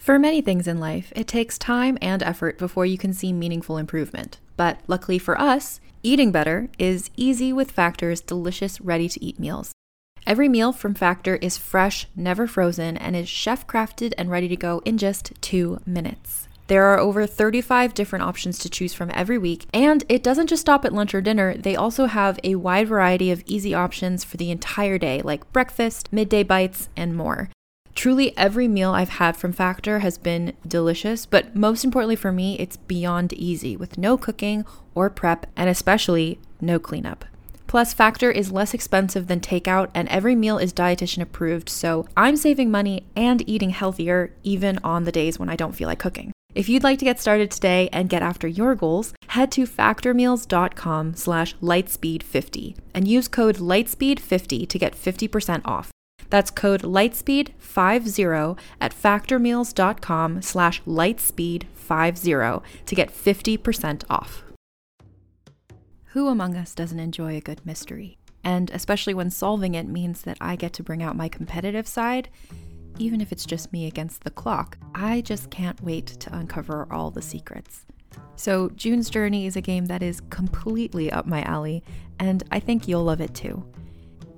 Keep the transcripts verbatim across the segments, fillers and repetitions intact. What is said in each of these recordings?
For many things in life, it takes time and effort before you can see meaningful improvement. But luckily for us, eating better is easy with Factor's delicious ready-to-eat meals. Every meal from Factor is fresh, never frozen, and is chef-crafted and ready to go in just two minutes. There are over thirty-five different options to choose from every week, and it doesn't just stop at lunch or dinner. They also have a wide variety of easy options for the entire day, like breakfast, midday bites, and more. Truly, every meal I've had from Factor has been delicious, but most importantly for me, it's beyond easy with no cooking or prep, and especially no cleanup. Plus, Factor is less expensive than takeout, and every meal is dietitian approved, so I'm saving money and eating healthier even on the days when I don't feel like cooking. If you'd like to get started today and get after your goals, head to factormeals.com slash lightspeed50 and use code lightspeed fifty to get fifty percent off. That's code lightspeed fifty at factormeals.com slash lightspeed50 to get fifty percent off. Who among us doesn't enjoy a good mystery? And especially when solving it means that I get to bring out my competitive side, even if it's just me against the clock. I just can't wait to uncover all the secrets. So June's Journey is a game that is completely up my alley, and I think you'll love it too.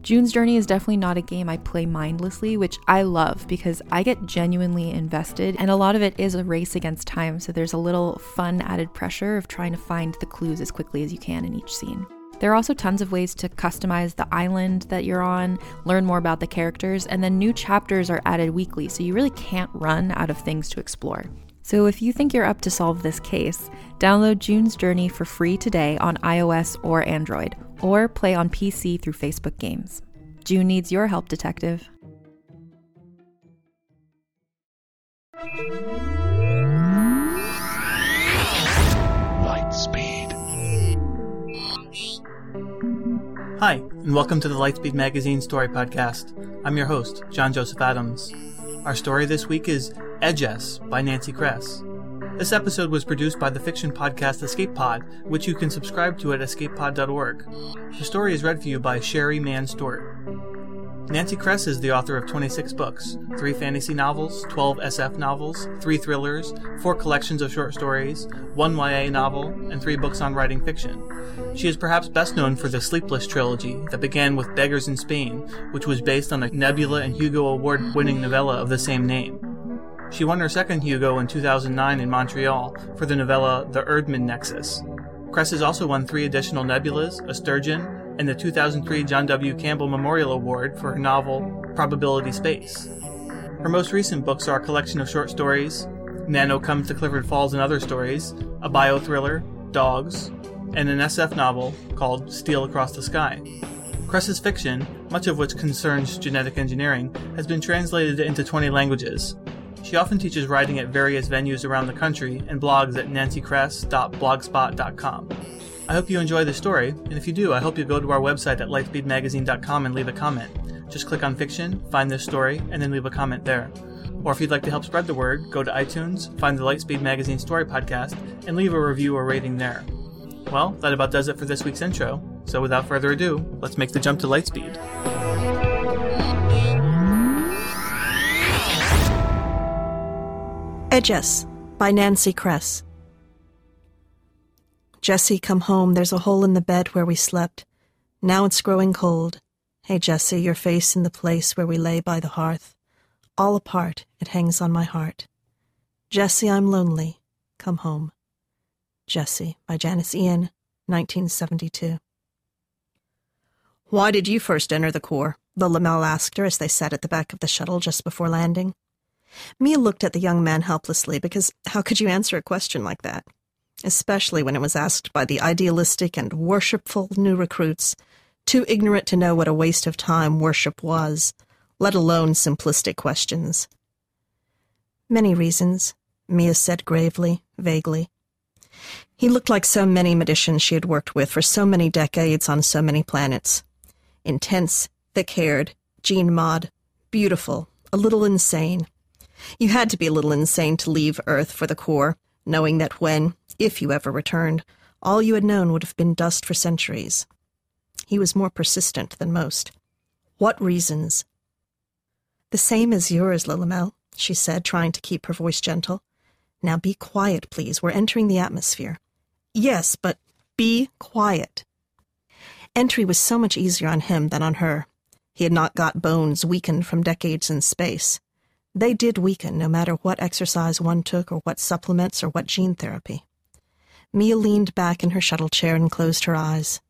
June's Journey is definitely not a game I play mindlessly, which I love because I get genuinely invested, and a lot of it is a race against time, so there's a little fun added pressure of trying to find the clues as quickly as you can in each scene. There are also tons of ways to customize the island that you're on, learn more about the characters, and then new chapters are added weekly, so you really can't run out of things to explore. So if you think you're up to solve this case, download June's Journey for free today on iOS or Android, or play on P C through Facebook Games. June needs your help, detective. Lightspeed. Hi, and welcome to the Lightspeed Magazine Story Podcast. I'm your host, John Joseph Adams. Our story this week is Ej-Es by Nancy Kress. This episode was produced by the fiction podcast Escape Pod, which you can subscribe to at escape pod dot org. The story is read for you by Sheri Mann Stewart. Nancy Kress is the author of twenty-six books, three fantasy novels, twelve S F novels, three thrillers, four collections of short stories, one Y A novel, and three books on writing fiction. She is perhaps best known for the Sleepless trilogy that began with Beggars in Spain, which was based on a Nebula and Hugo award-winning novella of the same name. She won her second Hugo in two thousand nine in Montreal for the novella The Erdmann Nexus. Kress has also won three additional Nebulas, a Sturgeon, and the two thousand three John W. Campbell Memorial Award for her novel Probability Space. Her most recent books are a collection of short stories, Nano Comes to Clifford Falls and Other Stories, a bio-thriller, Dogs, and an S F novel called Steel Across the Sky. Kress's fiction, much of which concerns genetic engineering, has been translated into twenty languages. She often teaches writing at various venues around the country and blogs at nancy kress dot blogspot dot com. I hope you enjoy the story, and if you do, I hope you go to our website at lightspeed magazine dot com and leave a comment. Just click on fiction, find this story, and then leave a comment there. Or if you'd like to help spread the word, go to iTunes, find the Lightspeed Magazine Story Podcast, and leave a review or rating there. Well, that about does it for this week's intro, so without further ado, let's make the jump to Lightspeed. Ej-Es by Nancy Kress. Jesse, come home. There's a hole in the bed where we slept. Now it's growing cold. Hey, Jesse, your face in the place where we lay by the hearth. All apart, it hangs on my heart. Jesse, I'm lonely. Come home. Jesse by Janice Ian, nineteen seventy-two. Why did you first enter the Corps? The Lamel asked her as they sat at the back of the shuttle just before landing. Mia looked at the young man helplessly, because how could you answer a question like that? Especially when it was asked by the idealistic and worshipful new recruits, too ignorant to know what a waste of time worship was, let alone simplistic questions. Many reasons, Mia said gravely, vaguely. He looked like so many medicians she had worked with for so many decades on so many planets. Intense, thick-haired, gene-mod, beautiful, a little insane. You had to be a little insane to leave Earth for the core, knowing that when, if you ever returned, all you had known would have been dust for centuries. He was more persistent than most. What reasons? The same as yours, Lilimel, she said, trying to keep her voice gentle. Now be quiet, please. We're entering the atmosphere. Yes, but be quiet. Entry was so much easier on him than on her. He had not got bones weakened from decades in space. They did weaken, no matter what exercise one took or what supplements or what gene therapy. Mia leaned back in her shuttle chair and closed her eyes.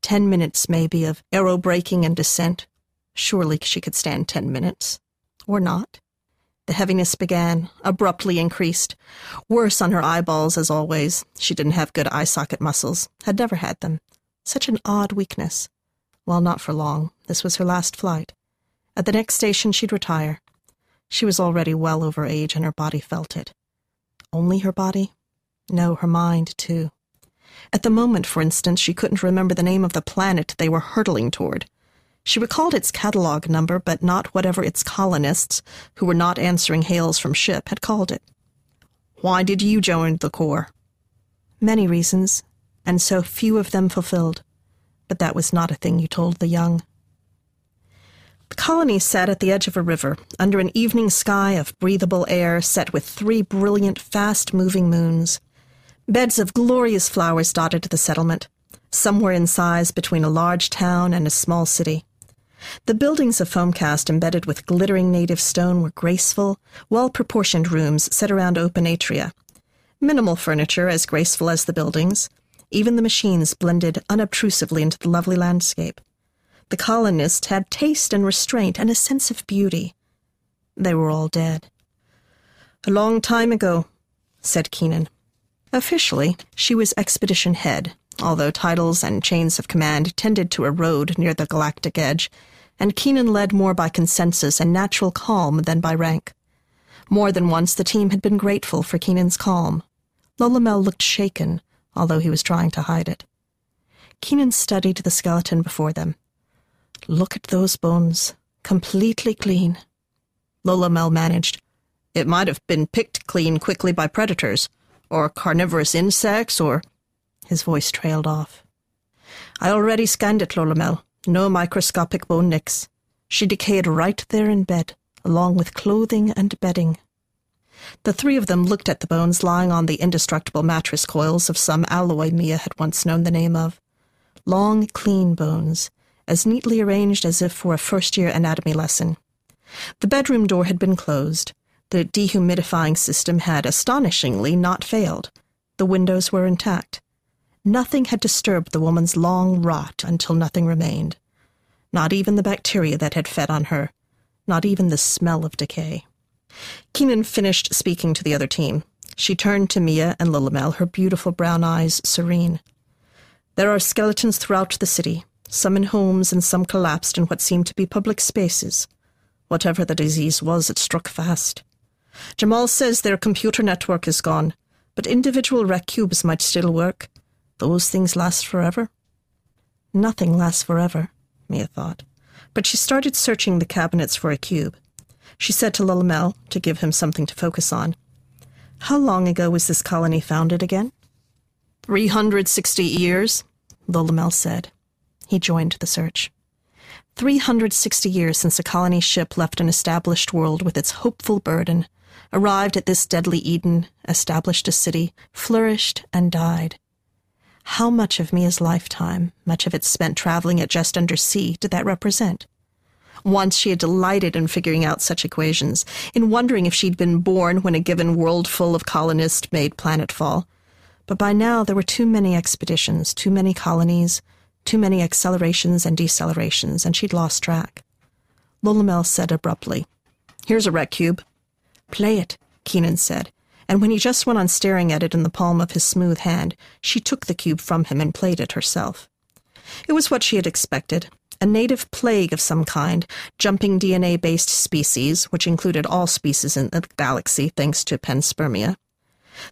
Ten minutes, maybe, of aerobraking and descent. Surely she could stand ten minutes. Or not. The heaviness began, abruptly increased. Worse on her eyeballs, as always. She didn't have good eye socket muscles, had never had them. Such an odd weakness. Well, not for long. This was her last flight. At the next station, she'd retire. She was already well over age, and her body felt it. Only her body? No, her mind, too. At the moment, for instance, she couldn't remember the name of the planet they were hurtling toward. She recalled its catalog number, but not whatever its colonists, who were not answering hails from ship, had called it. Why did you join the Corps? Many reasons, and so few of them fulfilled. But that was not a thing you told the young. The colony sat at the edge of a river, under an evening sky of breathable air set with three brilliant, fast-moving moons. Beds of glorious flowers dotted the settlement, somewhere in size between a large town and a small city. The buildings of foamcast embedded with glittering native stone were graceful, well-proportioned rooms set around open atria. Minimal furniture, as graceful as the buildings. Even the machines blended unobtrusively into the lovely landscape. The colonists had taste and restraint and a sense of beauty. They were all dead. A long time ago, said Keenan. Officially, she was Expedition Head, although titles and chains of command tended to erode near the galactic edge, and Keenan led more by consensus and natural calm than by rank. More than once the team had been grateful for Keenan's calm. Lolamel looked shaken, although he was trying to hide it. Keenan studied the skeleton before them. Look at those bones. Completely clean. Lolamel managed. It might have been picked clean quickly by predators, or carnivorous insects, or... His voice trailed off. I already scanned it, Lolamel. No microscopic bone nicks. She decayed right there in bed, along with clothing and bedding. The three of them looked at the bones lying on the indestructible mattress coils of some alloy Mia had once known the name of. Long, clean bones, as neatly arranged as if for a first-year anatomy lesson. The bedroom door had been closed. The dehumidifying system had astonishingly not failed. The windows were intact. Nothing had disturbed the woman's long rot until nothing remained. Not even the bacteria that had fed on her. Not even the smell of decay. Keenan finished speaking to the other team. She turned to Mia and Lilimel, her beautiful brown eyes serene. There are skeletons throughout the city, some in homes and some collapsed in what seemed to be public spaces. Whatever the disease was, it struck fast. Jamal says their computer network is gone, but individual rec cubes might still work. Those things last forever? Nothing lasts forever, Mia thought, but she started searching the cabinets for a cube. She said to Lilimel, to give him something to focus on, How long ago was this colony founded again? Three hundred sixty years, Lilimel said. He joined the search. Three hundred sixty years since a colony ship left an established world with its hopeful burden, arrived at this deadly Eden, established a city, flourished, and died. How much of Mia's lifetime, much of it spent traveling at just under sea, did that represent? Once she had delighted in figuring out such equations, in wondering if she'd been born when a given world full of colonists made planetfall. But by now there were too many expeditions, too many colonies, too many accelerations and decelerations, and she'd lost track. Lolamel said abruptly, Here's a rec cube. Play it, Keenan said, and when he just went on staring at it in the palm of his smooth hand, she took the cube from him and played it herself. It was what she had expected. A native plague of some kind, jumping D N A-based species, which included all species in the galaxy thanks to panspermia.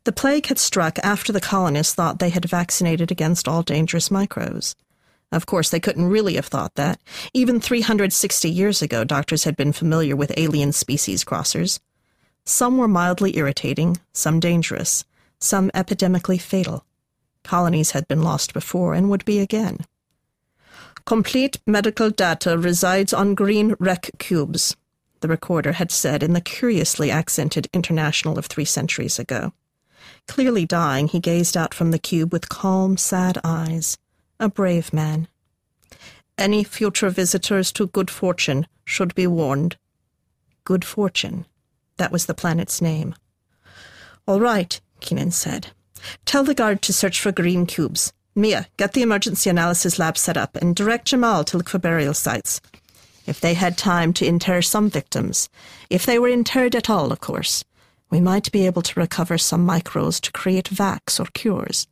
The plague had struck after the colonists thought they had vaccinated against all dangerous microbes. Of course, they couldn't really have thought that. Even three hundred sixty years ago, doctors had been familiar with alien species crossers. Some were mildly irritating, some dangerous, some epidemically fatal. Colonies had been lost before and would be again. Complete medical data resides on green rec cubes, the recorder had said in the curiously accented International of three centuries ago. Clearly dying, he gazed out from the cube with calm, sad eyes. A brave man. Any future visitors to Good Fortune should be warned. Good Fortune. That was the planet's name. All right, Keenan said. Tell the guard to search for green cubes. Mia, get the emergency analysis lab set up and direct Jamal to look for burial sites. If they had time to inter some victims, if they were interred at all, of course, we might be able to recover some microbes to create vax or cures.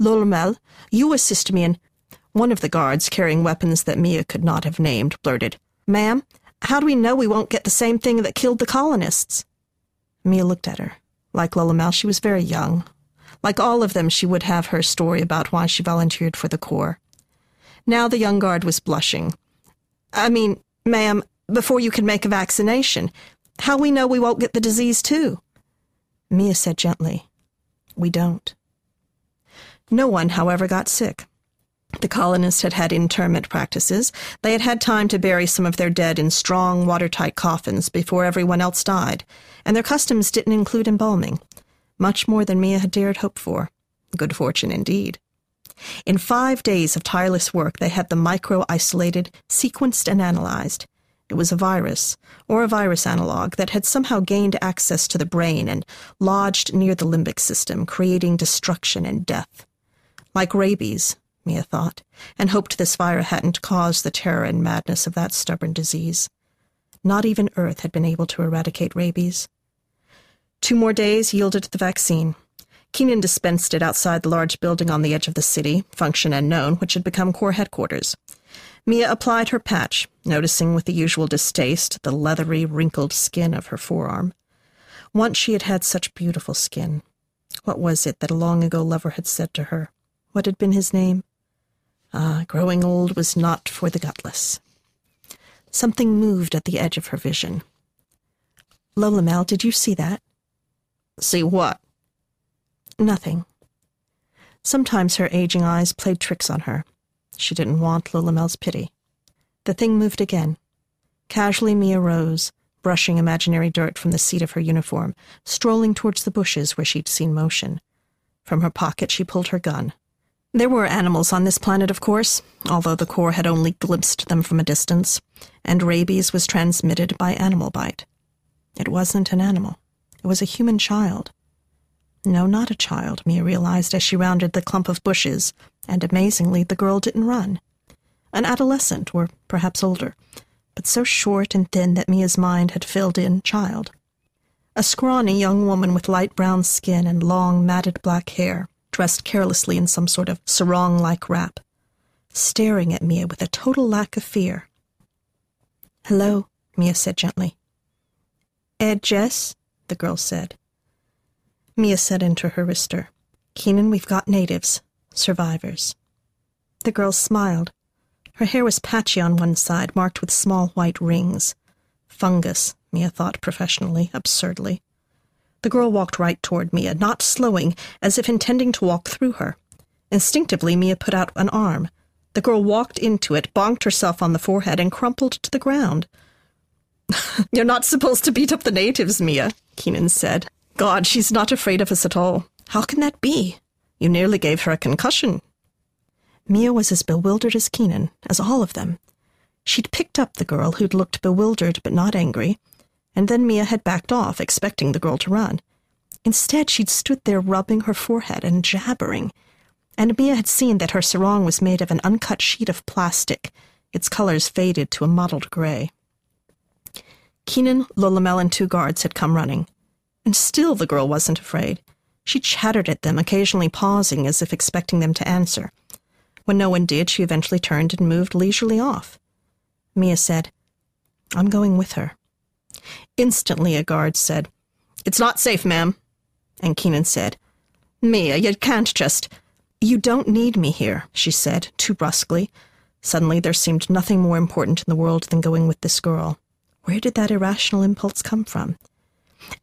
Lolmel, you assist me in... One of the guards, carrying weapons that Mia could not have named, blurted, Ma'am, how do we know we won't get the same thing that killed the colonists? Mia looked at her. Like Lolomel, she was very young. Like all of them, she would have her story about why she volunteered for the Corps. Now the young guard was blushing. I mean, ma'am, before you can make a vaccination, how we know we won't get the disease too? Mia said gently, We don't. No one, however, got sick. The colonists had had interment practices. They had had time to bury some of their dead in strong, watertight coffins before everyone else died, and their customs didn't include embalming. Much more than Mia had dared hope for. Good fortune, indeed. In five days of tireless work, they had the micro isolated, sequenced, and analyzed. It was a virus, or a virus analog, that had somehow gained access to the brain and lodged near the limbic system, creating destruction and death. Like rabies, Mia thought, and hoped this virus hadn't caused the terror and madness of that stubborn disease. Not even Earth had been able to eradicate rabies. Two more days yielded the vaccine. Keenan dispensed it outside the large building on the edge of the city, function unknown, which had become Corps headquarters. Mia applied her patch, noticing with the usual distaste the leathery, wrinkled skin of her forearm. Once she had had such beautiful skin. What was it that a long-ago lover had said to her? What had been his name? Ah, growing old was not for the gutless. Something moved at the edge of her vision. Lolomel, did you see that? See what? Nothing. Sometimes her aging eyes played tricks on her. She didn't want Lolomel's pity. The thing moved again. Casually Mia rose, brushing imaginary dirt from the seat of her uniform, strolling towards the bushes where she'd seen motion. From her pocket she pulled her gun. There were animals on this planet, of course, although the Corps had only glimpsed them from a distance, and rabies was transmitted by animal bite. It wasn't an animal. It was a human child. No, not a child, Mia realized as she rounded the clump of bushes, and amazingly the girl didn't run. An adolescent, or perhaps older, but so short and thin that Mia's mind had filled in child. A scrawny young woman with light brown skin and long, matted black hair, dressed carelessly in some sort of sarong-like wrap, staring at Mia with a total lack of fear. "Hello," Mia said gently. "Ej-Es," the girl said. Mia said into her wrister, "Keenan, we've got natives, survivors." The girl smiled. Her hair was patchy on one side, marked with small white rings. Fungus, Mia thought professionally, absurdly. The girl walked right toward Mia, not slowing, as if intending to walk through her. Instinctively, Mia put out an arm. The girl walked into it, bonked herself on the forehead, and crumpled to the ground. "You're not supposed to beat up the natives, Mia," Keenan said. "God, she's not afraid of us at all. How can that be? You nearly gave her a concussion." Mia was as bewildered as Keenan, as all of them. She'd picked up the girl, who'd looked bewildered but not angry, and then Mia had backed off, expecting the girl to run. Instead, she'd stood there rubbing her forehead and jabbering, and Mia had seen that her sarong was made of an uncut sheet of plastic, its colors faded to a mottled gray. Keenan, Lolomel, and two guards had come running, and still the girl wasn't afraid. She chattered at them, occasionally pausing as if expecting them to answer. When no one did, she eventually turned and moved leisurely off. Mia said, "I'm going with her." Instantly a guard said, "It's not safe, ma'am." And Keenan said, "Mia, you can't just—" "You don't need me here," she said, too brusquely. Suddenly there seemed nothing more important in the world than going with this girl. Where did that irrational impulse come from?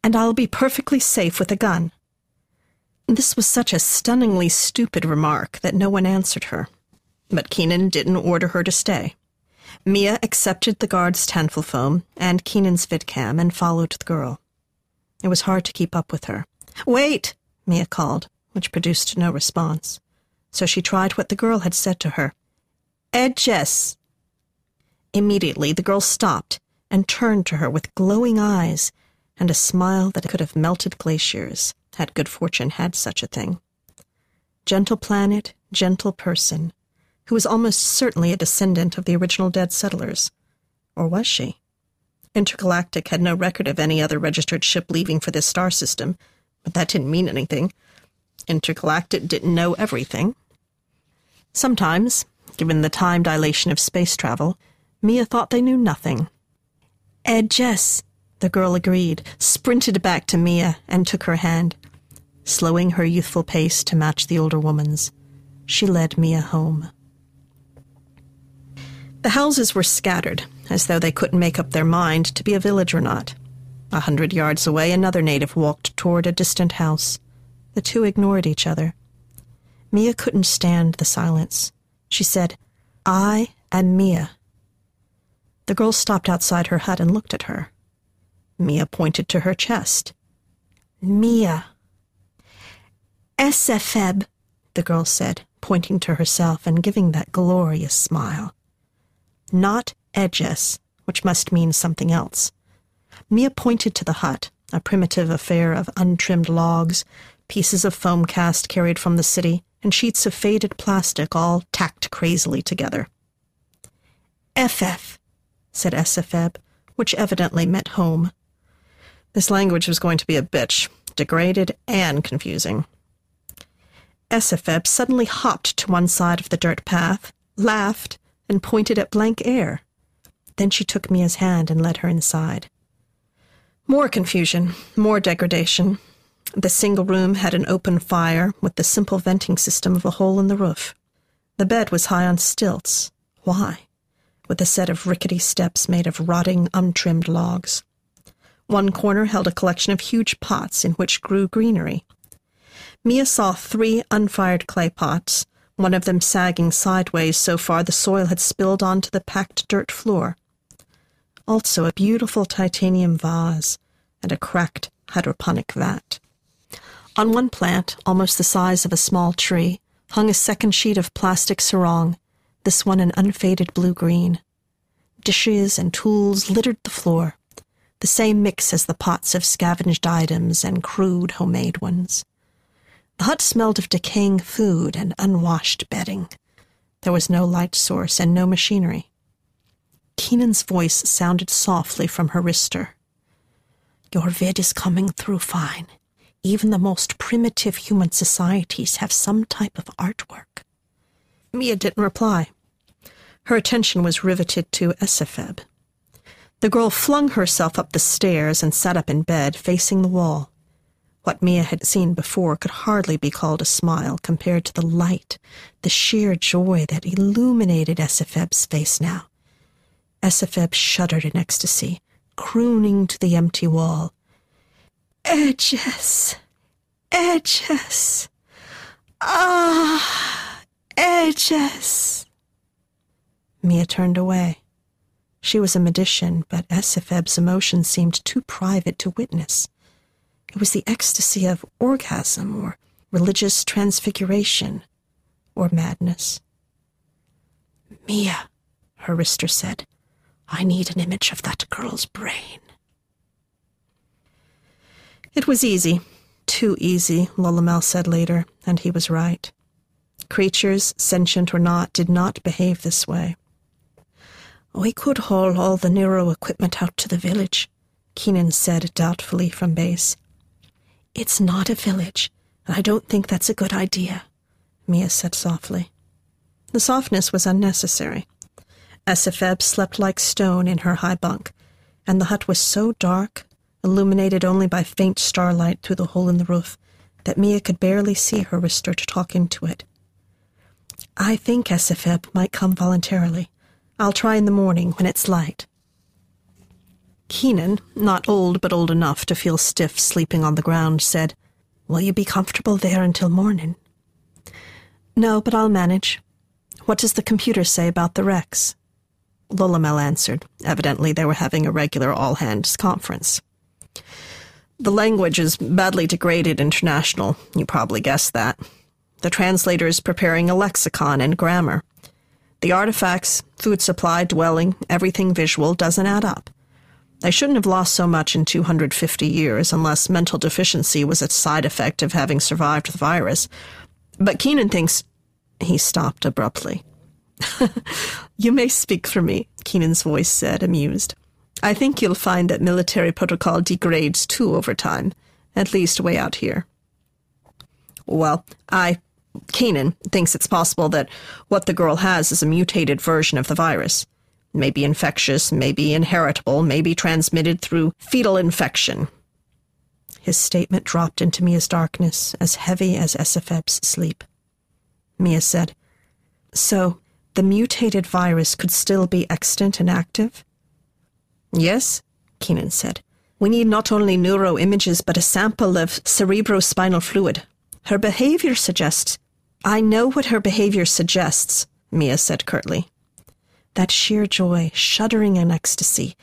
And I'll be perfectly safe with a gun. This was such a stunningly stupid remark that no one answered her. But Keenan didn't order her to stay. Mia accepted the guard's tanfulfoam and Keenan's vidcam and followed the girl. It was hard to keep up with her. "Wait!" Mia called, which produced no response. So she tried what the girl had said to her. "Ej-Es!" Immediately the girl stopped and turned to her with glowing eyes and a smile that could have melted glaciers, had good fortune had such a thing. Gentle planet, gentle person, who was almost certainly a descendant of the original dead settlers. Or was she? Intergalactic had no record of any other registered ship leaving for this star system, but that didn't mean anything. Intergalactic didn't know everything. Sometimes, given the time dilation of space travel, Mia thought they knew nothing. "Ej-Es," the girl agreed, sprinted back to Mia and took her hand, slowing her youthful pace to match the older woman's. She led Mia home. The houses were scattered, as though they couldn't make up their mind to be a village or not. A hundred yards away, another native walked toward a distant house. The two ignored each other. Mia couldn't stand the silence. She said, "I am Mia." The girl stopped outside her hut and looked at her. Mia pointed to her chest. "Mia." "Esafeb," the girl said, pointing to herself and giving that glorious smile. Not Ej-Es, which must mean something else. Mia pointed to the hut, a primitive affair of untrimmed logs, pieces of foam cast carried from the city, and sheets of faded plastic all tacked crazily together. "F F," said Esafeb, which evidently meant home. This language was going to be a bitch, degraded and confusing. Esafeb suddenly hopped to one side of the dirt path, laughed, and pointed at blank air. Then she took Mia's hand and led her inside. More confusion, more degradation. The single room had an open fire with the simple venting system of a hole in the roof. The bed was high on stilts. Why? With a set of rickety steps made of rotting, untrimmed logs. One corner held a collection of huge pots in which grew greenery. Mia saw three unfired clay pots, one of them sagging sideways so far the soil had spilled onto the packed dirt floor. Also a beautiful titanium vase and a cracked hydroponic vat. On one plant, almost the size of a small tree, hung a second sheet of plastic sarong, this one an unfaded blue-green. Dishes and tools littered the floor, the same mix as the pots of scavenged items and crude homemade ones. The hut smelled of decaying food and unwashed bedding. There was no light source and no machinery. Keenan's voice sounded softly from her wrister. "Your vid is coming through fine. Even the most primitive human societies have some type of artwork." Mia didn't reply. Her attention was riveted to Esafeb. The girl flung herself up the stairs and sat up in bed, facing the wall. What Mia had seen before could hardly be called a smile compared to the light, the sheer joy that illuminated Esafeb's face now. Esafeb shuddered in ecstasy, crooning to the empty wall. "Ej-Es! Ej-Es! Ah! Ej-Es!" Mia turned away. She was a magician, but Esafeb's emotion seemed too private to witness. It was the ecstasy of orgasm or religious transfiguration or madness. "Mia," her wrister said, "I need an image of that girl's brain." It was easy, too easy, Lolomel said later, and he was right. Creatures, sentient or not, did not behave this way. "We could haul all the neuro equipment out to the village," Keenan said doubtfully from base. "It's not a village, and I don't think that's a good idea," Mia said softly. The softness was unnecessary. Esafeb slept like stone in her high bunk, and the hut was so dark, illuminated only by faint starlight through the hole in the roof, that Mia could barely see her wrister to talk into it. I think S F F might come voluntarily. I'll try in the morning when it's light. Keenan, not old but old enough to feel stiff sleeping on the ground, said, "Will you be comfortable there until morning?" "No, but I'll manage. What does the computer say about the wrecks?" Lolomel answered. Evidently they were having a regular all-hands conference. "The language is badly degraded international. You probably guessed that. The translator is preparing a lexicon and grammar. The artifacts, food supply, dwelling, everything visual doesn't add up. They shouldn't have lost so much in two hundred fifty years unless mental deficiency was a side effect of having survived the virus. But Keenan thinks—" He stopped abruptly. "You may speak for me," Keenan's voice said, amused. "I think you'll find that military protocol degrades too over time, at least way out here." "Well, I, Keenan, thinks it's possible that what the girl has is a mutated version of the virus. Maybe infectious, maybe inheritable, maybe transmitted through fetal infection." His statement dropped into Mia's darkness, as heavy as S F F's sleep. Mia said, "So the mutated virus could still be extant and active?" "Yes," Keenan said. "We need not only neuro images, but a sample of cerebrospinal fluid. Her behavior suggests—" "I know what her behavior suggests," Mia said curtly. That sheer joy, shuddering in ecstasy.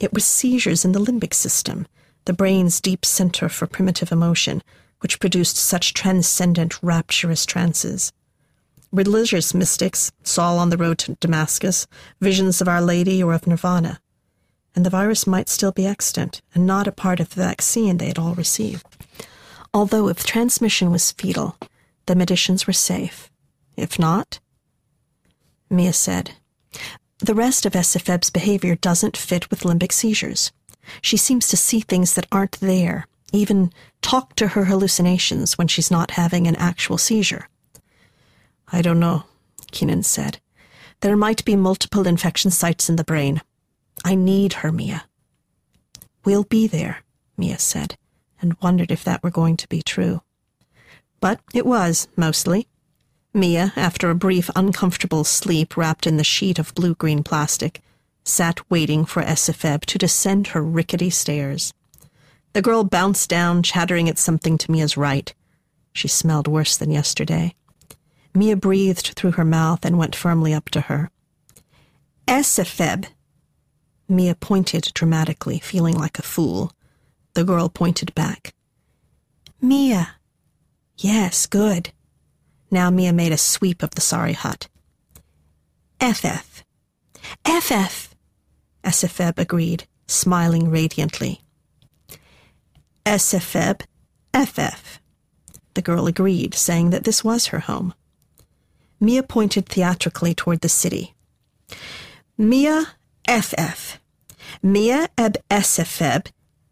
It was seizures in the limbic system, the brain's deep center for primitive emotion, which produced such transcendent, rapturous trances. Religious mystics, Saul on the road to Damascus, visions of Our Lady or of Nirvana. And the virus might still be extant, and not a part of the vaccine they had all received. Although if transmission was fetal, the medicines were safe. If not— Mia said, "The rest of S F F's behavior doesn't fit with limbic seizures. She seems to see things that aren't there, even talk to her hallucinations when she's not having an actual seizure." "I don't know," Keenan said. "There might be multiple infection sites in the brain. I need her, Mia." "We'll be there," Mia said, and wondered if that were going to be true. But it was, mostly. Mia, after a brief, uncomfortable sleep wrapped in the sheet of blue-green plastic, sat waiting for S F F to descend her rickety stairs. The girl bounced down, chattering at something to Mia's right. She smelled worse than yesterday. Mia breathed through her mouth and went firmly up to her. "S F F!" Mia pointed dramatically, feeling like a fool. The girl pointed back. "Mia!" "Yes, good." Now Mia made a sweep of the sorry hut. "F F! F F!" S F F agreed, smiling radiantly. "S F F! F F!" The girl agreed, saying that this was her home. Mia pointed theatrically toward the city. "Mia F F! Mia eb S F F!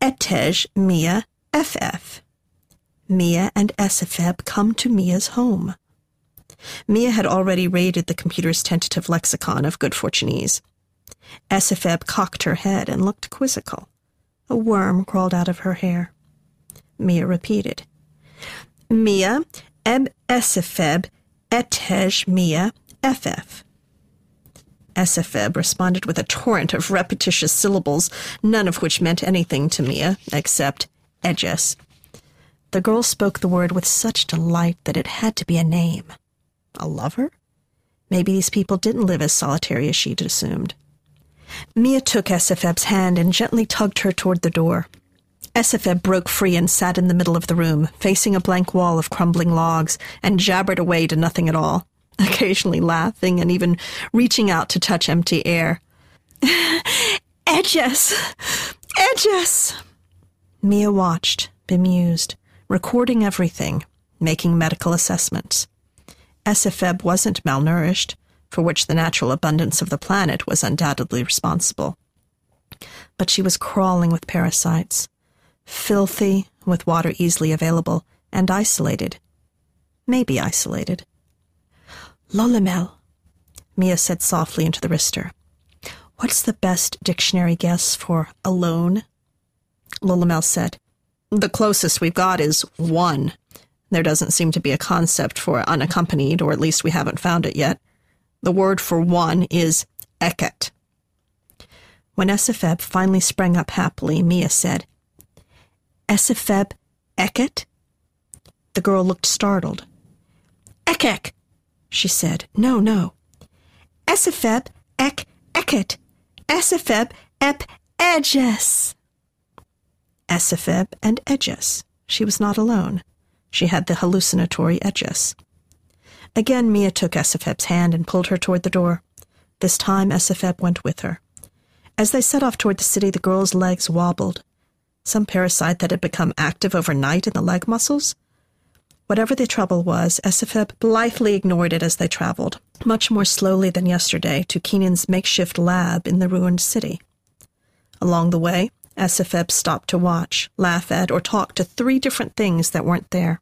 Etej Mia F F!" Mia and S F F come to Mia's home. Mia had already raided the computer's tentative lexicon of good Fortunese. S F F cocked her head and looked quizzical. A worm crawled out of her hair. Mia repeated, "Mia, eb S F F, etej Mia, F F." S F F responded with a torrent of repetitious syllables, none of which meant anything to Mia, except Ej-Es. The girl spoke the word with such delight that it had to be a name. A lover? Maybe these people didn't live as solitary as she'd assumed. Mia took S F F's hand and gently tugged her toward the door. S F F broke free and sat in the middle of the room, facing a blank wall of crumbling logs, and jabbered away to nothing at all, occasionally laughing and even reaching out to touch empty air. "Ej-Es! Ej-Es!" Mia watched, bemused, recording everything, making medical assessments. S F F wasn't malnourished, for which the natural abundance of the planet was undoubtedly responsible. But she was crawling with parasites, filthy, with water easily available, and isolated. Maybe isolated. "Lolomel," Mia said softly into the wrister. "What's the best dictionary guess for alone?" Lolomel said, "The closest we've got is one. There doesn't seem to be a concept for unaccompanied, or at least we haven't found it yet. The word for one is eket. When Esifeb finally sprang up happily, Mia said, "Esifeb eket?" The girl looked startled. "Ekek," she said. "No, no. Esifeb ek eket. Esifeb ep Ej-Es." Esifeb and Ej-Es. She was not alone. She had the hallucinatory Ej-Es. Again Mia took Esifeb's hand and pulled her toward the door. This time Esifeb went with her. As they set off toward the city, the girl's legs wobbled. Some parasite that had become active overnight in the leg muscles? Whatever the trouble was, Esifeb blithely ignored it as they traveled, much more slowly than yesterday, to Keenan's makeshift lab in the ruined city. Along the way, Esifeb stopped to watch, laugh at, or talk to three different things that weren't there.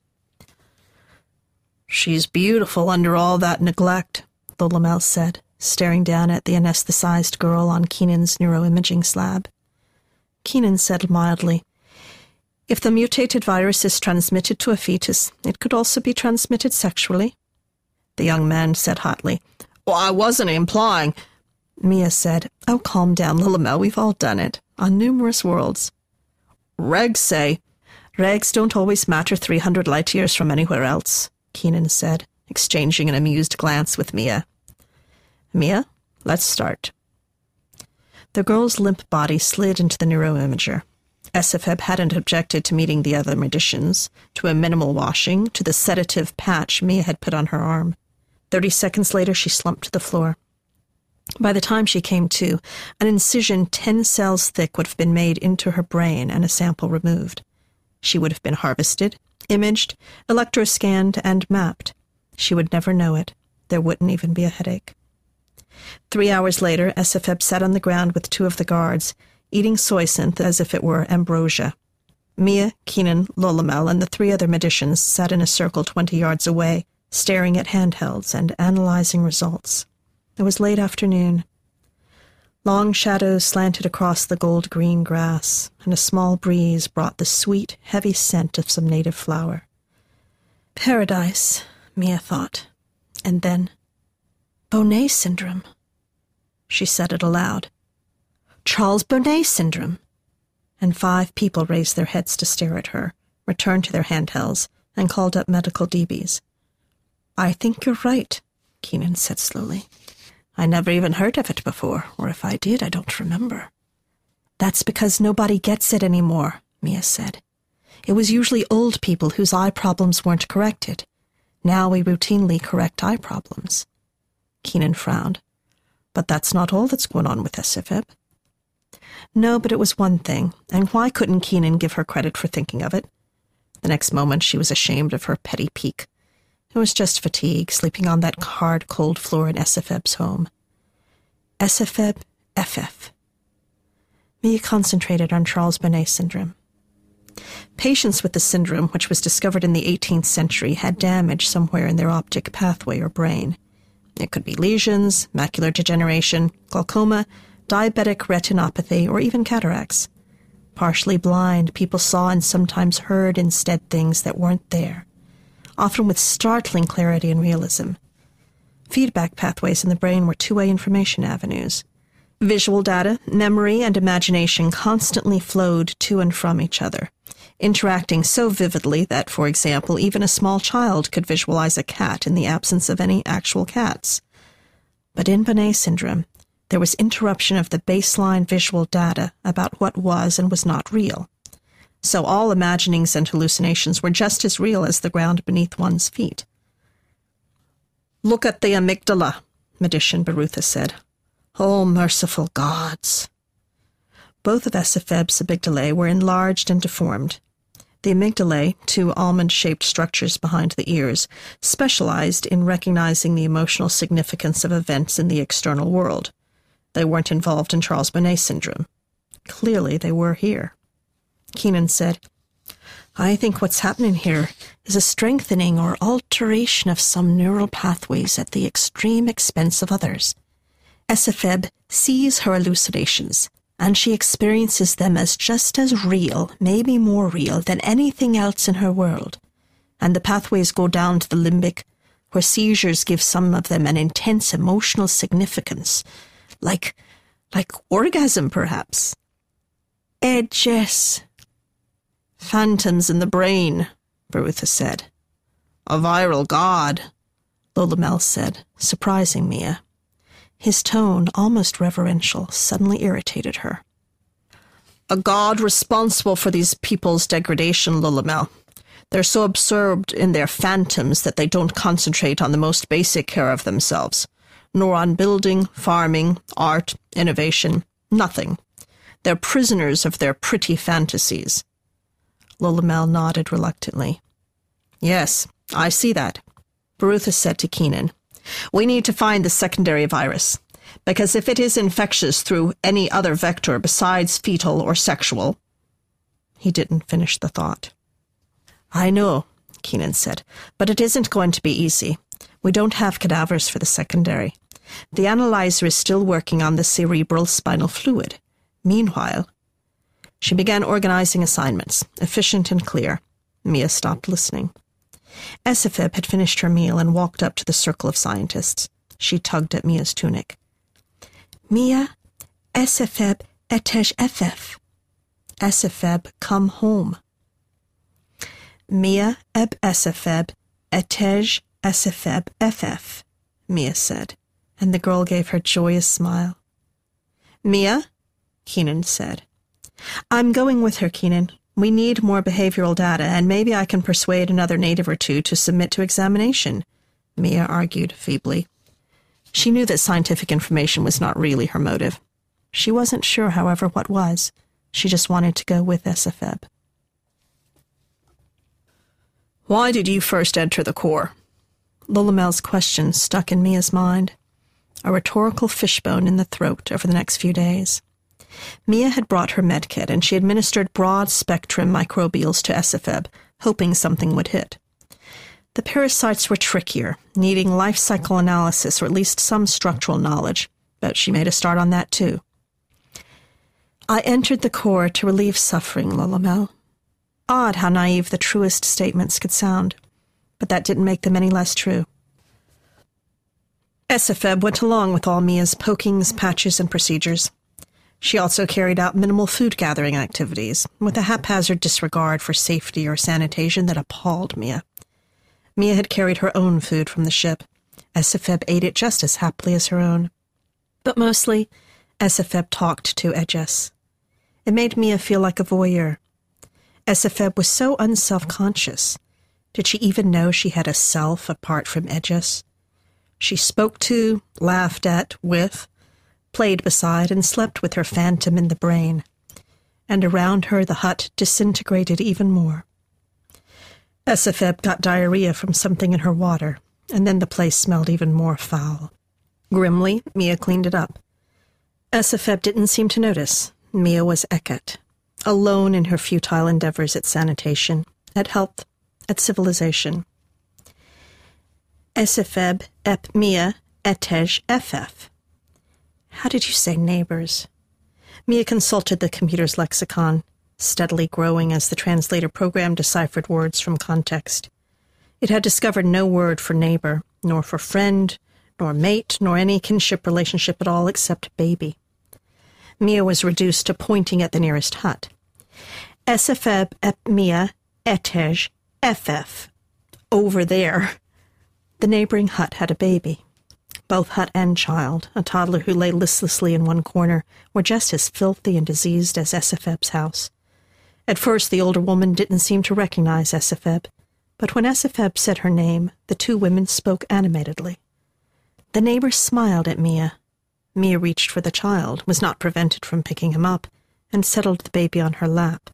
"She's beautiful under all that neglect," Lolamel said, staring down at the anesthetized girl on Keenan's neuroimaging slab. Keenan said mildly, "If the mutated virus is transmitted to a fetus, it could also be transmitted sexually." The young man said hotly, "Well, I wasn't implying—" Mia said, "Oh, calm down, Lolamel, we've all done it, on numerous worlds." "Regs say—" "Regs don't always matter three hundred light-years from anywhere else," Keenan said, exchanging an amused glance with Mia. "Mia, let's start." The girl's limp body slid into the neuroimager. Esifeb hadn't objected to meeting the other magicians, to a minimal washing, to the sedative patch Mia had put on her arm. Thirty seconds later, she slumped to the floor. By the time she came to, an incision ten cells thick would have been made into her brain and a sample removed. She would have been harvested, imaged, electroscanned, and mapped. She would never know it. There wouldn't even be a headache. Three hours later, Esifeb sat on the ground with two of the guards, eating soy synth as if it were ambrosia. Mia, Keenan, Lolamel, and the three other magicians sat in a circle twenty yards away, staring at handhelds and analyzing results. It was late afternoon. Long shadows slanted across the gold-green grass, and a small breeze brought the sweet, heavy scent of some native flower. Paradise, Mia thought. And then, Bonnet Syndrome. She said it aloud. Charles Bonnet Syndrome. And five people raised their heads to stare at her, returned to their handhelds, and called up medical D Bs. "I think you're right," Keenan said slowly. "I never even heard of it before, or if I did, I don't remember." "That's because nobody gets it anymore," Mia said. "It was usually old people whose eye problems weren't corrected. Now we routinely correct eye problems." Keenan frowned. "But that's not all that's going on with Esifeb." No, but it was one thing, and why couldn't Keenan give her credit for thinking of it? The next moment she was ashamed of her petty pique. It was just fatigue, sleeping on that hard, cold floor in Esifeb's home. Esifeb F F. Mia concentrated on Charles Bonnet Syndrome. Patients with the syndrome, which was discovered in the eighteenth century, had damage somewhere in their optic pathway or brain. It could be lesions, macular degeneration, glaucoma, diabetic retinopathy, or even cataracts. Partially blind, people saw and sometimes heard instead things that weren't there, often with startling clarity and realism. Feedback pathways in the brain were two-way information avenues. Visual data, memory, and imagination constantly flowed to and from each other, interacting so vividly that, for example, even a small child could visualize a cat in the absence of any actual cats. But in Bonnet Syndrome, there was interruption of the baseline visual data about what was and was not real. So all imaginings and hallucinations were just as real as the ground beneath one's feet. "Look at the amygdala," Magician Barutha said. "Oh, merciful gods." Both of Esifeb's amygdalae were enlarged and deformed. The amygdalae, two almond-shaped structures behind the ears, specialized in recognizing the emotional significance of events in the external world. They weren't involved in Charles Bonnet Syndrome. Clearly they were here. Keenan said, "I think what's happening here is a strengthening or alteration of some neural pathways at the extreme expense of others. Esifeb sees her hallucinations, and she experiences them as just as real, maybe more real, than anything else in her world. and the pathways go down to the limbic, where seizures give some of them an intense emotional significance, like, like orgasm, perhaps. Ej-Es. Phantoms in the brain, Bertha said. A viral god, Lolomel said, surprising Mia. His tone, almost reverential, suddenly irritated her. A god responsible for these people's degradation, Lolomel. They're so absorbed in their phantoms that they don't concentrate on the most basic care of themselves, nor on building, farming, art, innovation, nothing. They're prisoners of their pretty fantasies. Lolomel nodded reluctantly. Yes, I see that, Bertha said to Keenan. We need to find the secondary virus, because if it is infectious through any other vector besides fetal or sexual... He didn't finish the thought. I know, Keenan said, but it isn't going to be easy. We don't have cadavers for the secondary. The analyzer is still working on the cerebral spinal fluid. Meanwhile... She began organizing assignments, efficient and clear. Mia stopped listening. Esifeb had finished her meal and walked up to the circle of scientists. She tugged at Mia's tunic. Mia, Esifeb etej efef. Esifeb, come home. Mia eb Esifeb etej Esifeb efef, Mia said, and the girl gave her joyous smile. Mia, Keenan said. I'm going with her, Keenan. We need more behavioral data, and maybe I can persuade another native or two to submit to examination, Mia argued feebly. She knew that scientific information was not really her motive. She wasn't sure, however, what was. She just wanted to go with Esifeb. Why did you first enter the Corps? Lolomel's question stuck in Mia's mind, a rhetorical fishbone in the throat over the next few days. Mia had brought her medkit, and she administered broad-spectrum microbials to Esifeb, hoping something would hit. The parasites were trickier, needing life cycle analysis or at least some structural knowledge, but she made a start on that too. I entered the Corps to relieve suffering, Lolomel. Odd how naive the truest statements could sound, but that didn't make them any less true. Esifeb went along with all Mia's pokings, patches, and procedures. She also carried out minimal food-gathering activities, with a haphazard disregard for safety or sanitation that appalled Mia. Mia had carried her own food from the ship. Esifeb ate it just as happily as her own. But mostly, Esifeb talked to Ej-Es. It made Mia feel like a voyeur. Esifeb was so unself-conscious. Did she even know she had a self apart from Ej-Es? She spoke to, laughed at, with... played beside and slept with her phantom in the brain, and around her the hut disintegrated even more. Esifeb got diarrhea from something in her water, and then the place smelled even more foul. Grimly, Mia cleaned it up. Esifeb didn't seem to notice. Mia was Eket, alone in her futile endeavors at sanitation, at health, at civilization. Esifeb ep Mia etej ff. How did you say neighbors? Mia consulted the computer's lexicon, steadily growing as the translator program deciphered words from context. It had discovered no word for neighbor, nor for friend, nor mate, nor any kinship relationship at all except baby. Mia was reduced to pointing at the nearest hut. Esifeb ep Mia etej ff. Over there. The neighboring hut had a baby. Both hut and child, a toddler who lay listlessly in one corner, were just as filthy and diseased as Esifeb's house. At first, the older woman didn't seem to recognize Esifeb, but when Esifeb said her name, the two women spoke animatedly. The neighbor smiled at Mia. Mia reached for the child, was not prevented from picking him up, and settled the baby on her lap.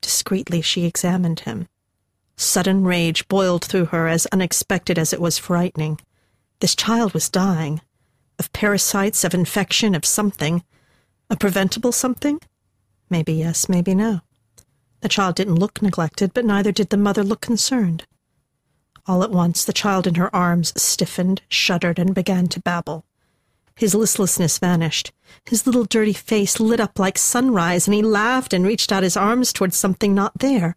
Discreetly, she examined him. Sudden rage boiled through her, as unexpected as it was frightening. This child was dying. Of parasites, of infection, of something. A preventable something? Maybe yes, maybe no. The child didn't look neglected, but neither did the mother look concerned. All at once, the child in her arms stiffened, shuddered, and began to babble. His listlessness vanished. His little dirty face lit up like sunrise, and he laughed and reached out his arms towards something not there.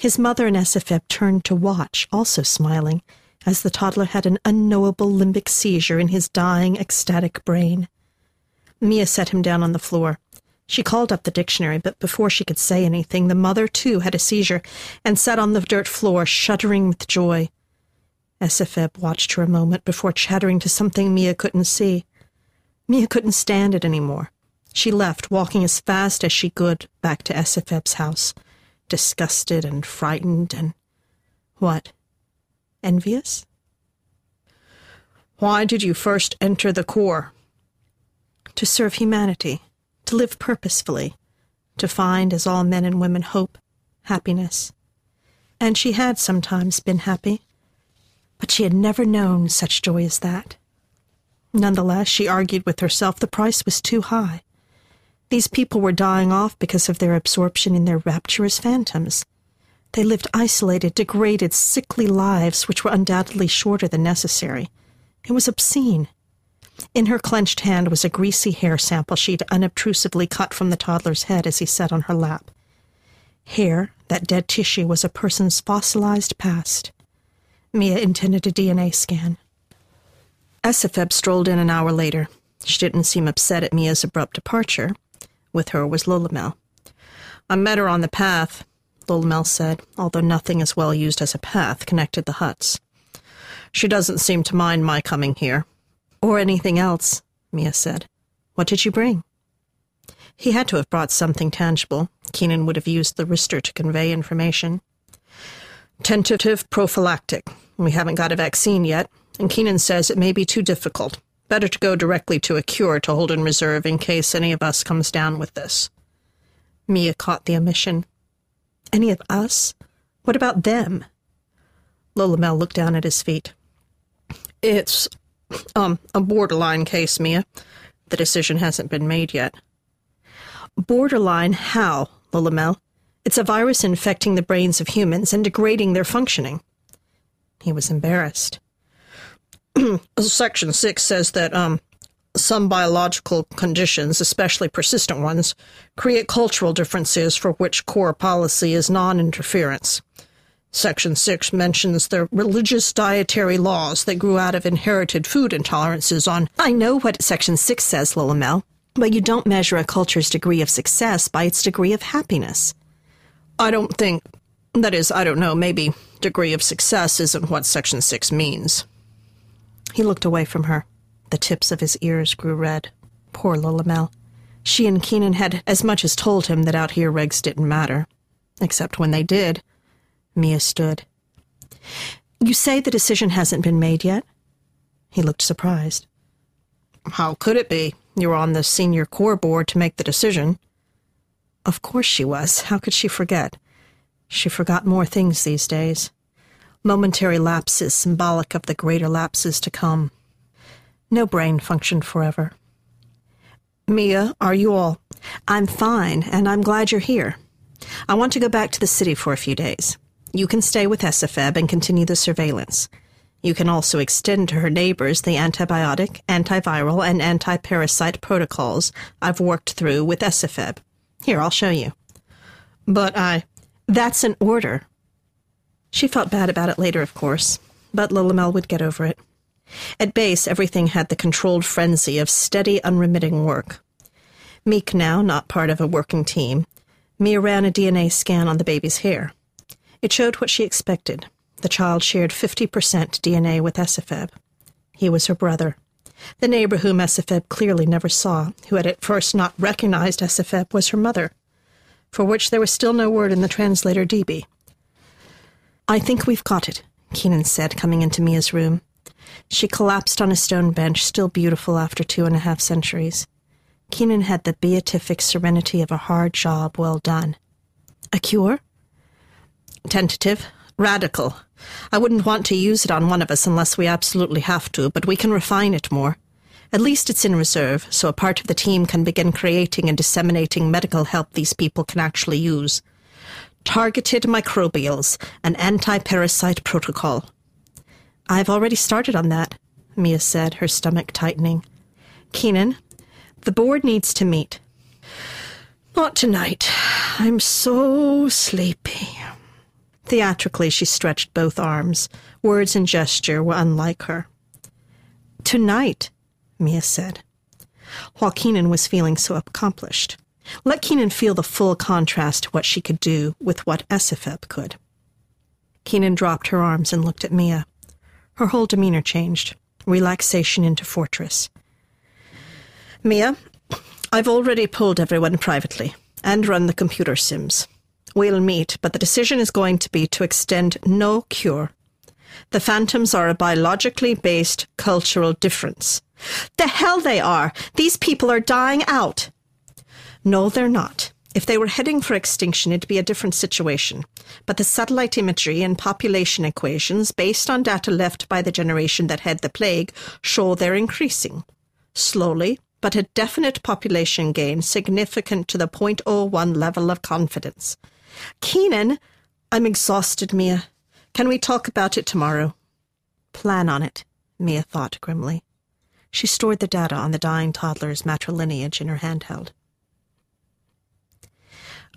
His mother and Esafib turned to watch, also smiling, as the toddler had an unknowable limbic seizure in his dying, ecstatic brain. Mia set him down on the floor. She called up the dictionary, but before she could say anything, the mother, too, had a seizure and sat on the dirt floor, shuddering with joy. Esafib watched her a moment before chattering to something Mia couldn't see. Mia couldn't stand it anymore. She left, walking as fast as she could, back to Esafib's house, disgusted and frightened and... what? Envious? Why did you first enter the Corps? To serve humanity, to live purposefully, to find, as all men and women hope, happiness. And she had sometimes been happy, but she had never known such joy as that. Nonetheless, she argued with herself the price was too high. These people were dying off because of their absorption in their rapturous phantoms. They lived isolated, degraded, sickly lives which were undoubtedly shorter than necessary. It was obscene. In her clenched hand was a greasy hair sample she'd unobtrusively cut from the toddler's head as he sat on her lap. Hair, that dead tissue, was a person's fossilized past. Mia intended a D N A scan. Esafib strolled in an hour later. She didn't seem upset at Mia's abrupt departure. With her was Lolomel. I met her on the path, Lolomel said, although nothing as well used as a path connected the huts. She doesn't seem to mind my coming here. Or anything else, Mia said. What did you bring? He had to have brought something tangible. Keenan would have used the wrister to convey information. Tentative prophylactic. We haven't got a vaccine yet, and Keenan says it may be too difficult. Better to go directly to a cure to hold in reserve in case any of us comes down with this. Mia caught the omission. Any of us? What about them? Lolomel looked down at his feet. It's, um, a borderline case, Mia. The decision hasn't been made yet. Borderline how, Lolomel? It's a virus infecting the brains of humans and degrading their functioning. He was embarrassed. Section six says that um, some biological conditions, especially persistent ones, create cultural differences for which core policy is non-interference. Section six mentions the religious dietary laws that grew out of inherited food intolerances on... I know what Section six says, Lolomel, but you don't measure a culture's degree of success by its degree of happiness. I don't think... That is, I don't know, maybe degree of success isn't what Section six means. He looked away from her. The tips of his ears grew red. Poor Lolomel. She and Keenan had as much as told him that out here regs didn't matter. Except when they did. Mia stood. You say the decision hasn't been made yet? He looked surprised. How could it be? You're on the senior core board to make the decision. Of course she was. How could she forget? She forgot more things these days. Momentary lapses symbolic of the greater lapses to come. No brain functioned forever. Mia, are you all? I'm fine, and I'm glad you're here. I want to go back to the city for a few days. You can stay with Esafib and continue the surveillance. You can also extend to her neighbors the antibiotic, antiviral, and anti-parasite protocols I've worked through with Esafib. Here, I'll show you. But I... That's an order. She felt bad about it later, of course, but Lolomel would get over it. At base, everything had the controlled frenzy of steady, unremitting work. Meek now, not part of a working team, Mia ran a D N A scan on the baby's hair. It showed what she expected. The child shared fifty percent D N A with Esafib. He was her brother. The neighbor whom Esafib clearly never saw, who had at first not recognized Esafib, was her mother, for which there was still no word in the translator D B. I think we've got it, Keenan said, coming into Mia's room. She collapsed on a stone bench, still beautiful after two and a half centuries. Keenan had the beatific serenity of a hard job well done. A cure? Tentative. Radical. I wouldn't want to use it on one of us unless we absolutely have to, but we can refine it more. At least it's in reserve, so a part of the team can begin creating and disseminating medical help these people can actually use. Targeted microbials, an anti-parasite protocol. I've already started on that, Mia said, her stomach tightening. Keenan, the board needs to meet. Not tonight. I'm so sleepy. Theatrically, she stretched both arms. Words and gesture were unlike her. "Tonight," Mia said. While Keenan was feeling so accomplished, let Keenan feel the full contrast to what she could do with what S F E B could. Keenan dropped her arms and looked at Mia. Her whole demeanor changed, relaxation into fortress. "Mia, I've already pulled everyone privately and run the computer sims. We'll meet, but the decision is going to be to extend no cure. The phantoms are a biologically based cultural difference." "The hell they are! These people are dying out!" "No, they're not. If they were heading for extinction, it'd be a different situation. But the satellite imagery and population equations, based on data left by the generation that had the plague, show they're increasing. Slowly, but a definite population gain significant to the zero point zero one level of confidence." "Keenan, I'm exhausted, Mia. Can we talk about it tomorrow?" Plan on it, Mia thought grimly. She stored the data on the dying toddler's matrilineage in her handheld.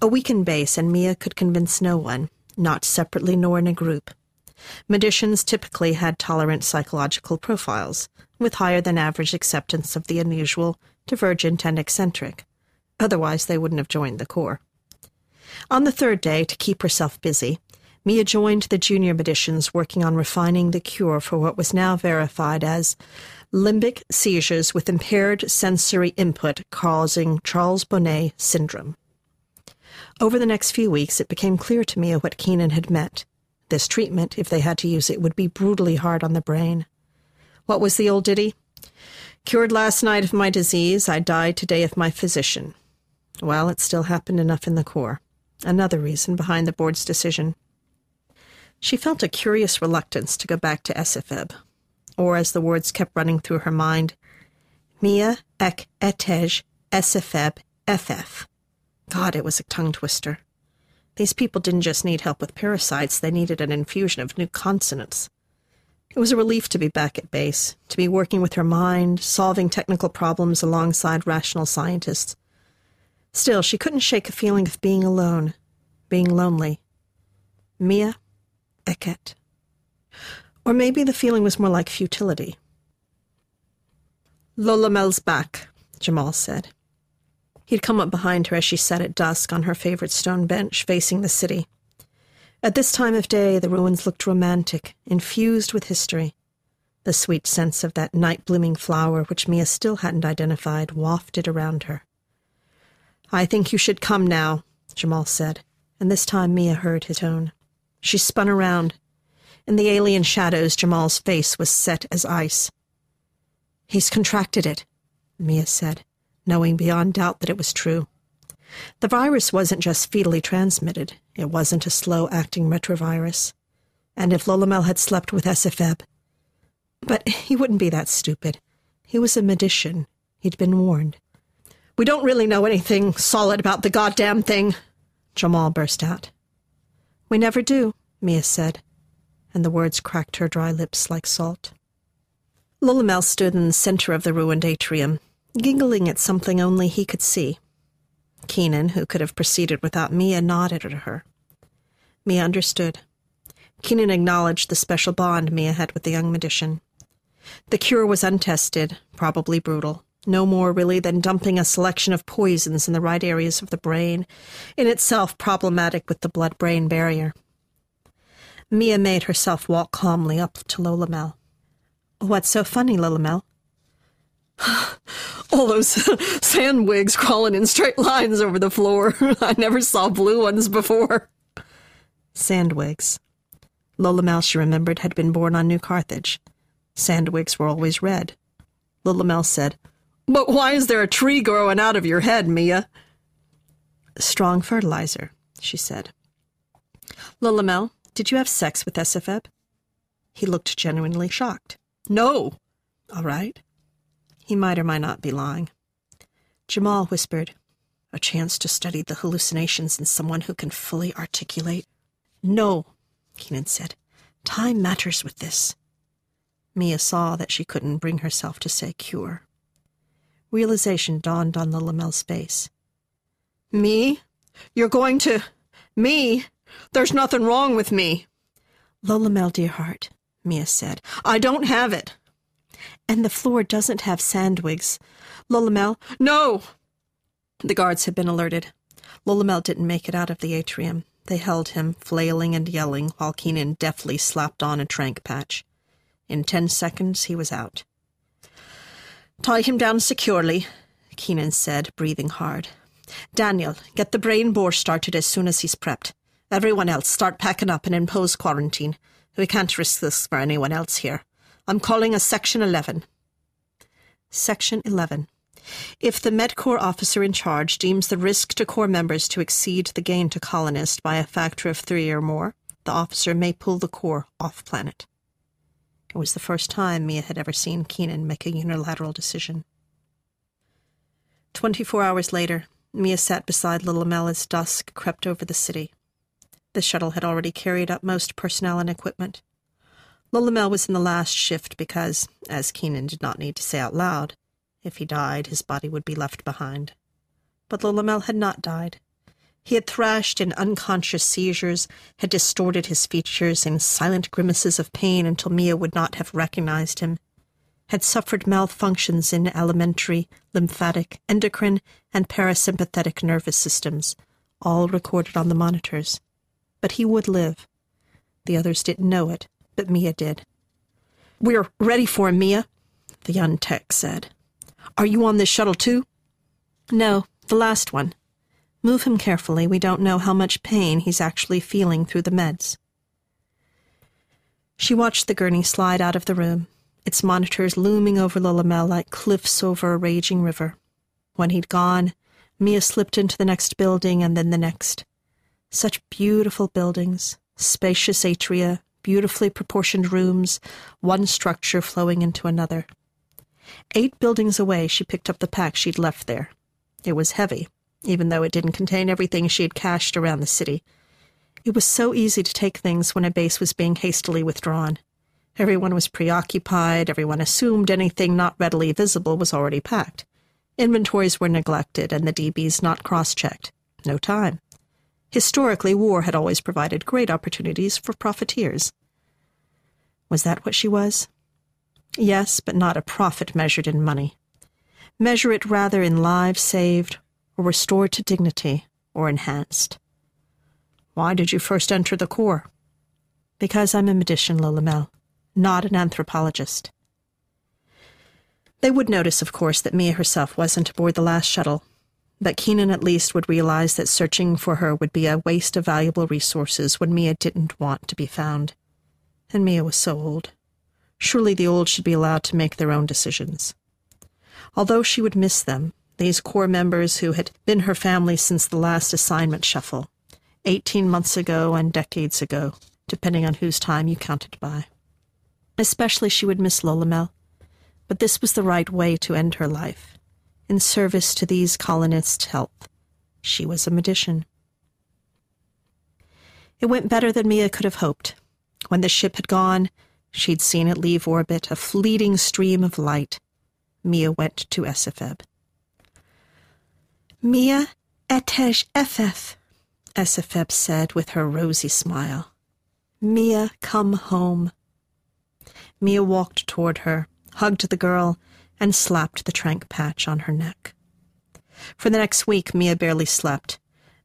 A week in base, and Mia could convince no one, not separately nor in a group. Medicians typically had tolerant psychological profiles, with higher-than-average acceptance of the unusual, divergent, and eccentric. Otherwise, they wouldn't have joined the Corps. On the third day, to keep herself busy, Mia joined the junior medicians working on refining the cure for what was now verified as limbic seizures with impaired sensory input causing Charles Bonnet Syndrome. Over the next few weeks, it became clear to Mia what Keenan had meant. This treatment, if they had to use it, would be brutally hard on the brain. What was the old ditty? "Cured last night of my disease, I died today of my physician." Well, it still happened enough in the Corps. Another reason behind the board's decision. She felt a curious reluctance to go back to S F E B, or as the words kept running through her mind, Mia ek etej S F E B F F. God, it was a tongue twister. These people didn't just need help with parasites, they needed an infusion of new consonants. It was a relief to be back at base, to be working with her mind, solving technical problems alongside rational scientists. Still, she couldn't shake a feeling of being alone, being lonely. Mia Eket. Or maybe the feeling was more like futility. "Lola Mel's back," Jamal said. He'd come up behind her as she sat at dusk on her favorite stone bench facing the city. At this time of day, the ruins looked romantic, infused with history. The sweet scent of that night-blooming flower, which Mia still hadn't identified, wafted around her. "I think you should come now," Jamal said, and this time Mia heard his tone. She spun around. In the alien shadows, Jamal's face was set as ice. "He's contracted it," Mia said, knowing beyond doubt that it was true. The virus wasn't just fetally transmitted. It wasn't a slow-acting retrovirus. And if Lolamel had slept with S F E B... But he wouldn't be that stupid. He was a medician. He'd been warned. "We don't really know anything solid about the goddamn thing," Jamal burst out. "We never do," Mia said, and the words cracked her dry lips like salt. Lolamel stood in the center of the ruined atrium, giggling at something only he could see. Keenan, who could have proceeded without Mia, nodded at her. Mia understood. Keenan acknowledged the special bond Mia had with the young magician. The cure was untested, probably brutal, no more really than dumping a selection of poisons in the right areas of the brain, in itself problematic with the blood-brain barrier. Mia made herself walk calmly up to Lolamel. "What's so funny, Lolamel?" "All those sandwigs crawling in straight lines over the floor. I never saw blue ones before." Sandwigs. Lolamel, she remembered, had been born on New Carthage. Sandwigs were always red. Lolamel said, "But why is there a tree growing out of your head, Mia?" "Strong fertilizer," she said. "Lolamel, did you have sex with S F E B?" He looked genuinely shocked. "No." "All right." He might or might not be lying. Jamal whispered, "A chance to study the hallucinations in someone who can fully articulate." "No," Keenan said. "Time matters with this." Mia saw that she couldn't bring herself to say cure. Realization dawned on Lola Mel's face. "Me? You're going to... Me? There's nothing wrong with me. Lola Mel, dear heart, Mia said. I don't have it. And the floor doesn't have sandwiches. Lola Mel, no! The guards had been alerted. Lola Mel didn't make it out of the atrium. They held him, flailing and yelling, while Keenan deftly slapped on a trank patch. In ten seconds, he was out. Tie him down securely, Keenan said, breathing hard. Daniel, get the brain bore started as soon as he's prepped. Everyone else, start packing up and impose quarantine. We can't risk this for anyone else here. I'm calling a Section eleven. Section eleven. If the MedCorps officer in charge deems the risk to Corps members to exceed the gain to colonists by a factor of three or more, the officer may pull the Corps off planet. It was the first time Mia had ever seen Keenan make a unilateral decision. Twenty-four hours later, Mia sat beside Lil Mel as dusk crept over the city. The shuttle had already carried up most personnel and equipment. Lil Mel was in the last shift because, as Keenan did not need to say out loud, if he died, his body would be left behind. But Lil Mel had not died. He had thrashed in unconscious seizures, had distorted his features in silent grimaces of pain until Mia would not have recognized him, had suffered malfunctions in alimentary, lymphatic, endocrine, and parasympathetic nervous systems, all recorded on the monitors. But he would live. The others didn't know it, but Mia did. "We're ready for him, Mia," the young tech said. "Are you on this shuttle, too?" "No, the last one. Move him carefully. We don't know how much pain he's actually feeling through the meds." She watched the gurney slide out of the room, its monitors looming over Lola Mel like cliffs over a raging river. When he'd gone, Mia slipped into the next building and then the next. Such beautiful buildings, spacious atria, beautifully proportioned rooms, one structure flowing into another. Eight buildings away, she picked up the pack she'd left there. It was heavy, even though it didn't contain everything she had cached around the city. It was so easy to take things when a base was being hastily withdrawn. Everyone was preoccupied, everyone assumed anything not readily visible was already packed. Inventories were neglected and the D Bs not cross-checked. No time. Historically, war had always provided great opportunities for profiteers. Was that what she was? Yes, but not a profit measured in money. Measure it rather in lives saved, or restored to dignity, or enhanced. "Why did you first enter the Corps?" "Because I'm a medician, Lola Mel, not an anthropologist." They would notice, of course, that Mia herself wasn't aboard the last shuttle, but Keenan at least would realize that searching for her would be a waste of valuable resources when Mia didn't want to be found. And Mia was so old. Surely the old should be allowed to make their own decisions. Although she would miss them, these Corps members who had been her family since the last assignment shuffle, eighteen months ago and decades ago, depending on whose time you counted by. Especially she would miss Lola Mel, but this was the right way to end her life, in service to these colonists' health. She was a medician. It went better than Mia could have hoped. When the ship had gone, she'd seen it leave orbit, a fleeting stream of light. Mia went to S F E B. "Mia Ej-Es, S F E B said with her rosy smile. "Mia, come home." Mia walked toward her, hugged the girl, and slapped the trank patch on her neck. For the next week, Mia barely slept.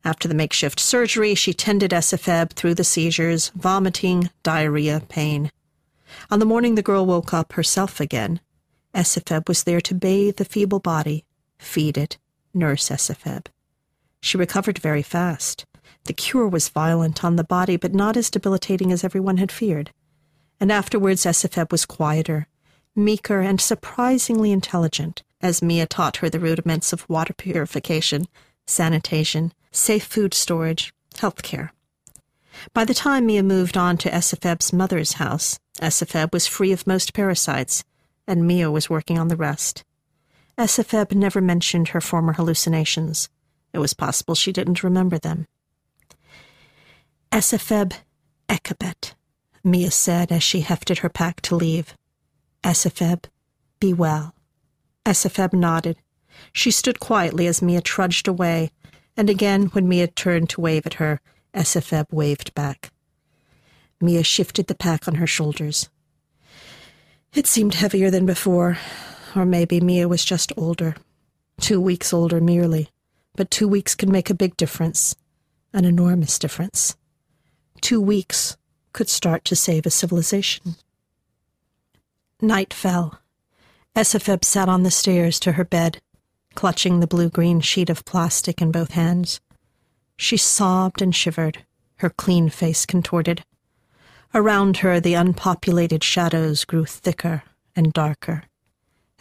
After the makeshift surgery, she tended S F E B through the seizures, vomiting, diarrhea, pain. On the morning the girl woke up herself again, S F E B was there to bathe the feeble body, feed it, nurse S F E B. She recovered very fast. The cure was violent on the body, but not as debilitating as everyone had feared. And afterwards S F E B was quieter, meeker, and surprisingly intelligent, as Mia taught her the rudiments of water purification, sanitation, safe food storage, health care. By the time Mia moved on to S F E B's mother's house, S F E B was free of most parasites, and Mia was working on the rest. S F E B never mentioned her former hallucinations. It was possible she didn't remember them. "S F E B Ekabet," Mia said as she hefted her pack to leave. "S F E B, be well." S F E B nodded. She stood quietly as Mia trudged away, and again when Mia turned to wave at her, S F E B waved back. Mia shifted the pack on her shoulders. It seemed heavier than before, or maybe Mia was just older. Two weeks older merely, but two weeks could make a big difference, an enormous difference. Two weeks could start to save a civilization. Night fell. S F E B sat on the stairs to her bed, clutching the blue-green sheet of plastic in both hands. She sobbed and shivered, her clean face contorted. Around her the unpopulated shadows grew thicker and darker.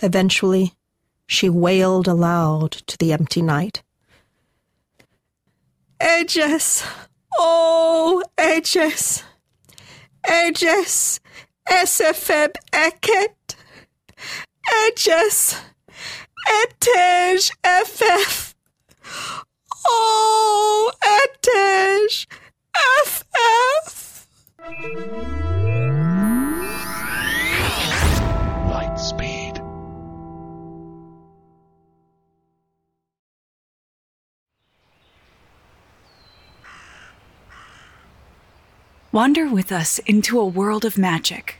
Eventually, she wailed aloud to the empty night. Ej-Es! Oh, Ej-Es! Ej-Es! S F E B Eket! Ej-Es! Etej F F! Oh, Etej F F! Lightspeed. Wander with us into a world of magic.